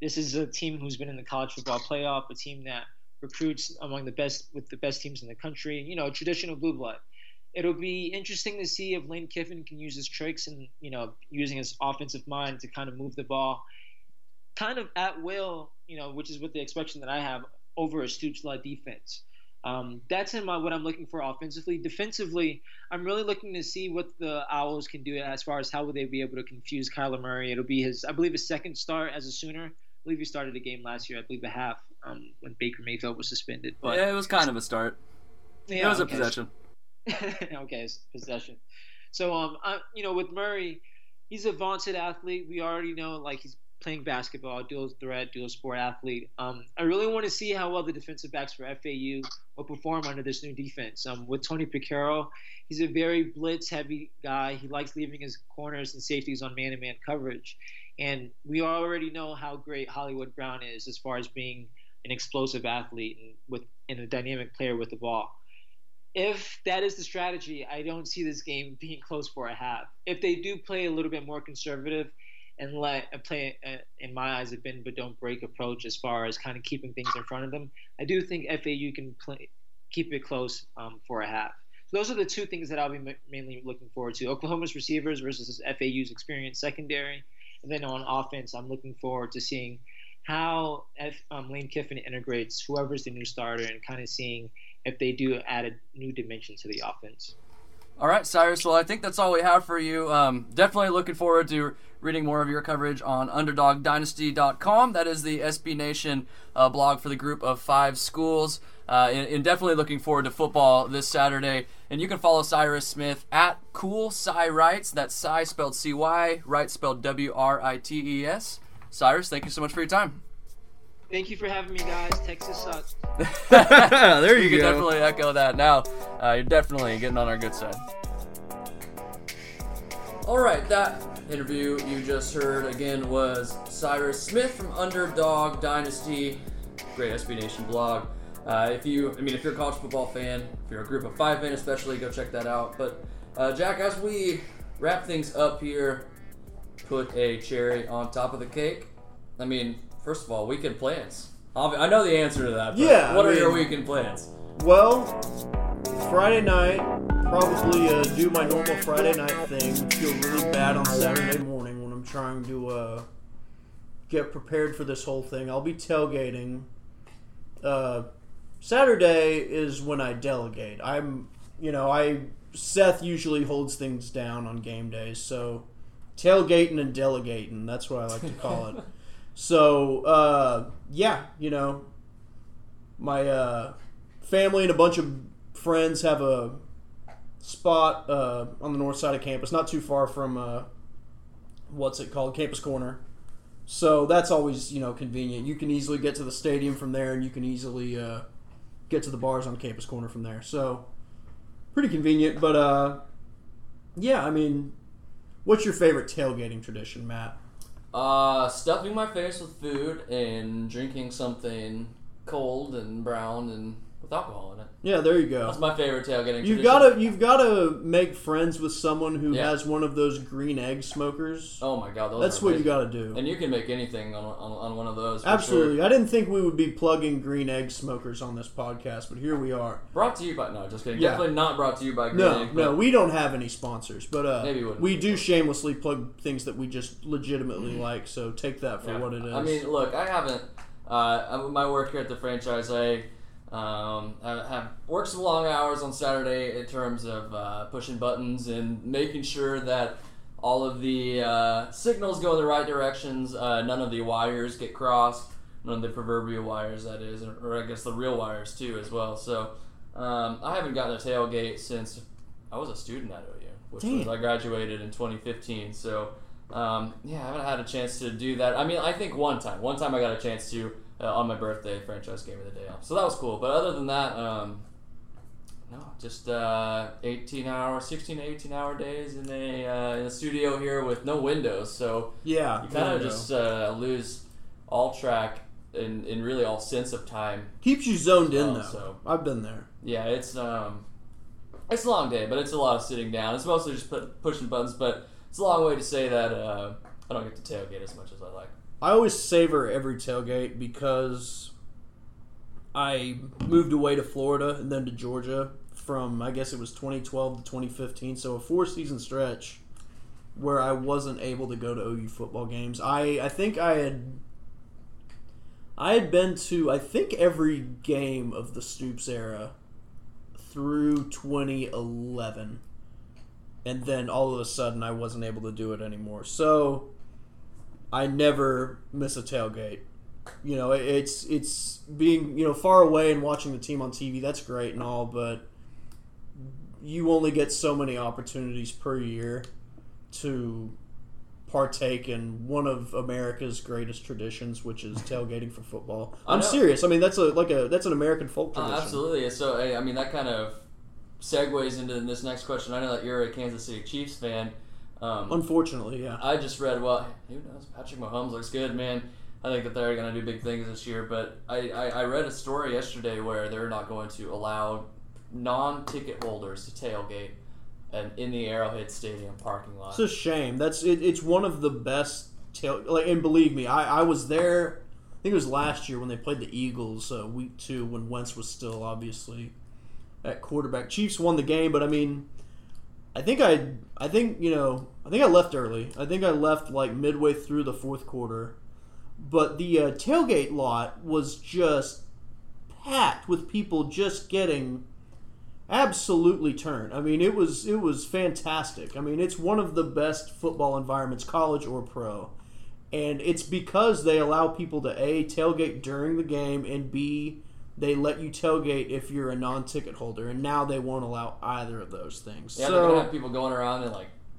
this is a team who's been in the college football playoff, a team that recruits among the best with the best teams in the country, you know, traditional blue blood. It'll be interesting to see if Lane Kiffin can use his tricks and, you know, using his offensive mind to kind of move the ball kind of at will, you know, which is with the expectation that I have over a Stoops-led defense. That's what I'm looking for offensively. Defensively, I'm really looking to see what the Owls can do as far as how would they be able to confuse Kyler Murray. It'll be his second start as a Sooner. I believe he started a game last year, a half, when Baker Mayfield was suspended. But yeah, it was kind of a start. Yeah, it was a possession. Okay, it's a possession. So, you know, with Murray, he's a vaunted athlete. We already know, like, he's playing basketball, dual threat, dual sport athlete. I really want to see how well the defensive backs for FAU will perform under this new defense. With Tony Piccaro, he's a very blitz-heavy guy. He likes leaving his corners and safeties on man-to-man coverage. And we already know how great Hollywood Brown is as far as being an explosive athlete and a dynamic player with the ball. If that is the strategy, I don't see this game being close for a half. If they do play a little bit more conservative and in my eyes, a bend but don't break approach as far as kind of keeping things in front of them, I do think FAU can keep it close for a half. So those are the two things that I'll be mainly looking forward to: Oklahoma's receivers versus FAU's experienced secondary. And then on offense, I'm looking forward to seeing how Lane Kiffin integrates whoever's the new starter and kind of seeing if they do add a new dimension to the offense. All right, Cyrus, well, I think that's all we have for you. Definitely looking forward to reading more of your coverage on UnderdogDynasty.com. That is the SB Nation blog for the Group of 5 schools. And definitely looking forward to football this Saturday. And you can follow Cyrus Smith at CoolCyWrites. That's Cy spelled C-Y, Writes spelled W-R-I-T-E-S. Cyrus, thank you so much for your time. Thank you for having me, guys. Texas sucks. There you go. You can definitely echo that now. You're definitely getting on our good side. All right, that interview you just heard again was Cyrus Smith from Underdog Dynasty, great SB Nation blog. If you're a college football fan, if you're a Group of Five fan especially, go check that out. But Jack, as we wrap things up here, put a cherry on top of the cake. I mean, first of all, weekend plans. I know the answer to that, but yeah, what are your weekend plans? Well, Friday night, probably do my normal Friday night thing. Feel really bad on Saturday morning when I'm trying to get prepared for this whole thing. I'll be tailgating. Saturday is when I delegate. Seth usually holds things down on game days, so tailgating and delegating, that's what I like to call it. So, my family and a bunch of friends have a spot on the north side of campus, not too far from, Campus Corner. So that's always, convenient. You can easily get to the stadium from there, and you can easily get to the bars on Campus Corner from there. So pretty convenient, but what's your favorite tailgating tradition, Matt? Stuffing my face with food and drinking something cold and brown and with alcohol in it. Yeah, there you go. That's my favorite tailgating tradition. You've gotta make friends with someone who has one of those green egg smokers. Oh my god, that's what you gotta do. And you can make anything on one of those. Absolutely. Sure. I didn't think we would be plugging green egg smokers on this podcast, but here we are. Brought to you by just kidding. Yeah. Definitely not brought to you by green egg. No, we don't have any sponsors, but maybe we do shamelessly plug things that we just legitimately like. So take that for what it is. I mean, look, I haven't. My work here at the franchise, I have worked some long hours on Saturday in terms of pushing buttons and making sure that all of the signals go in the right directions, none of the wires get crossed, none of the proverbial wires, that is, or I guess the real wires too as well. So I haven't gotten a tailgate since I was a student at OU, which was, I graduated in 2015, so I haven't had a chance to do that. I mean, I think one time I got a chance to on my birthday, franchise gave me the day off. So that was cool. But other than that, 16 to 18-hour days in a studio here with no windows. So you kind of just lose all track and really all sense of time. Keeps you zoned in, though. So, I've been there. Yeah, it's a long day, but it's a lot of sitting down. It's mostly just pushing buttons, but it's a long way to say that I don't get to tailgate as much as I like. I always savor every tailgate because I moved away to Florida and then to Georgia from, I guess it was 2012 to 2015, so a 4-season stretch where I wasn't able to go to OU football games. I think I had been to, I think, every game of the Stoops era through 2011, and then all of a sudden I wasn't able to do it anymore. So I never miss a tailgate. It's being, far away and watching the team on TV, that's great and all, but you only get so many opportunities per year to partake in one of America's greatest traditions, which is tailgating for football. I'm serious. I mean, that's an American folk tradition. Absolutely. So, that kind of segues into this next question. I know that you're a Kansas City Chiefs fan. Unfortunately, yeah. I just read, who knows? Patrick Mahomes looks good, man. I think that they're going to do big things this year. But I read a story yesterday where they're not going to allow non-ticket holders to tailgate in the Arrowhead Stadium parking lot. It's a shame. It's one of the best and believe me, I was there, I think it was last year when they played the Eagles week 2 when Wentz was still obviously at quarterback. Chiefs won the game, but I mean, I think I left early. I think I left like midway through the fourth quarter. But the tailgate lot was just packed with people just getting absolutely turned. I mean, it was fantastic. I mean, it's one of the best football environments, college or pro. And it's because they allow people to A, tailgate during the game, and B, they let you tailgate if you're a non-ticket holder, and now they won't allow either of those things. Yeah, so, they're going to have people going around and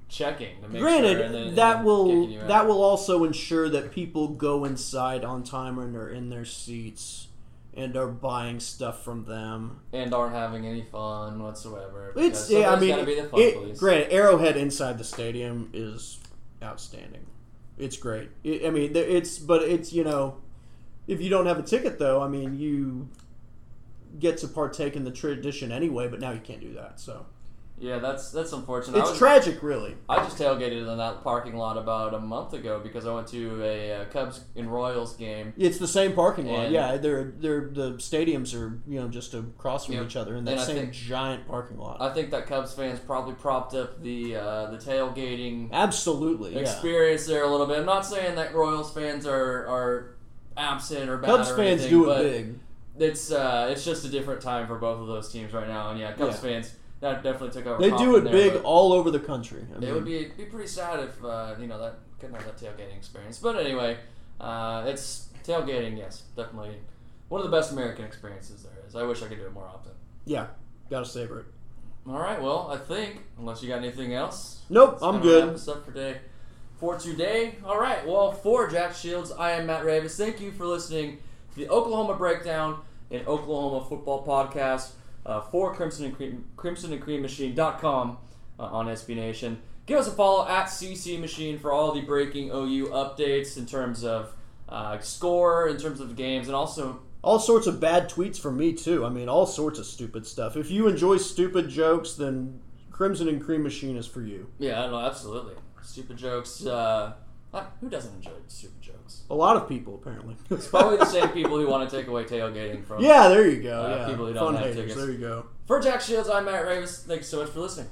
checking to make sure. Granted, that will also ensure that people go inside on time and are in their seats and are buying stuff from them and aren't having any fun whatsoever. It's gotta be the fun police. Granted, Arrowhead inside the stadium is outstanding. It's great. It's you know, if you don't have a ticket though, I mean, you get to partake in the tradition anyway, but now you can't do that. So yeah, that's unfortunate. It's tragic, really. I just tailgated in that parking lot about a month ago because I went to a Cubs and Royals game. It's the same parking lot. Yeah, they're the stadiums are, you know, just across from each other in that same giant parking lot. I think that Cubs fans probably propped up the tailgating absolutely experience there a little bit. I'm not saying that Royals fans are absent or bad. Cubs or fans anything, do it big. It's just a different time for both of those teams right now, and Cubs fans. That definitely took over. They do it big all over the country. It would be pretty sad if that couldn't have that tailgating experience. But anyway, it's tailgating. Yes, definitely one of the best American experiences there is. I wish I could do it more often. Yeah, gotta savor it. All right. Well, I think unless you got anything else. Nope, I'm good. Wrap this up for today. All right. Well, for Jack Shields, I am Matt Ravis. Thank you for listening to the Oklahoma Breakdown and Oklahoma Football Podcast. For Crimson and Cream Machine.com on SB Nation. Give us a follow at CC Machine for all the breaking OU updates in terms of score, in terms of games, and also all sorts of bad tweets from me too. I mean, all sorts of stupid stuff. If you enjoy stupid jokes, then Crimson and Cream Machine is for you. Yeah, I know, absolutely. Stupid jokes. Who doesn't enjoy stupid jokes? A lot of people, apparently. It's probably the same people who want to take away tailgating from. Yeah, there you go. People who don't have tickets. There you go. For Jack Shields, I'm Matt Ravis. Thanks so much for listening.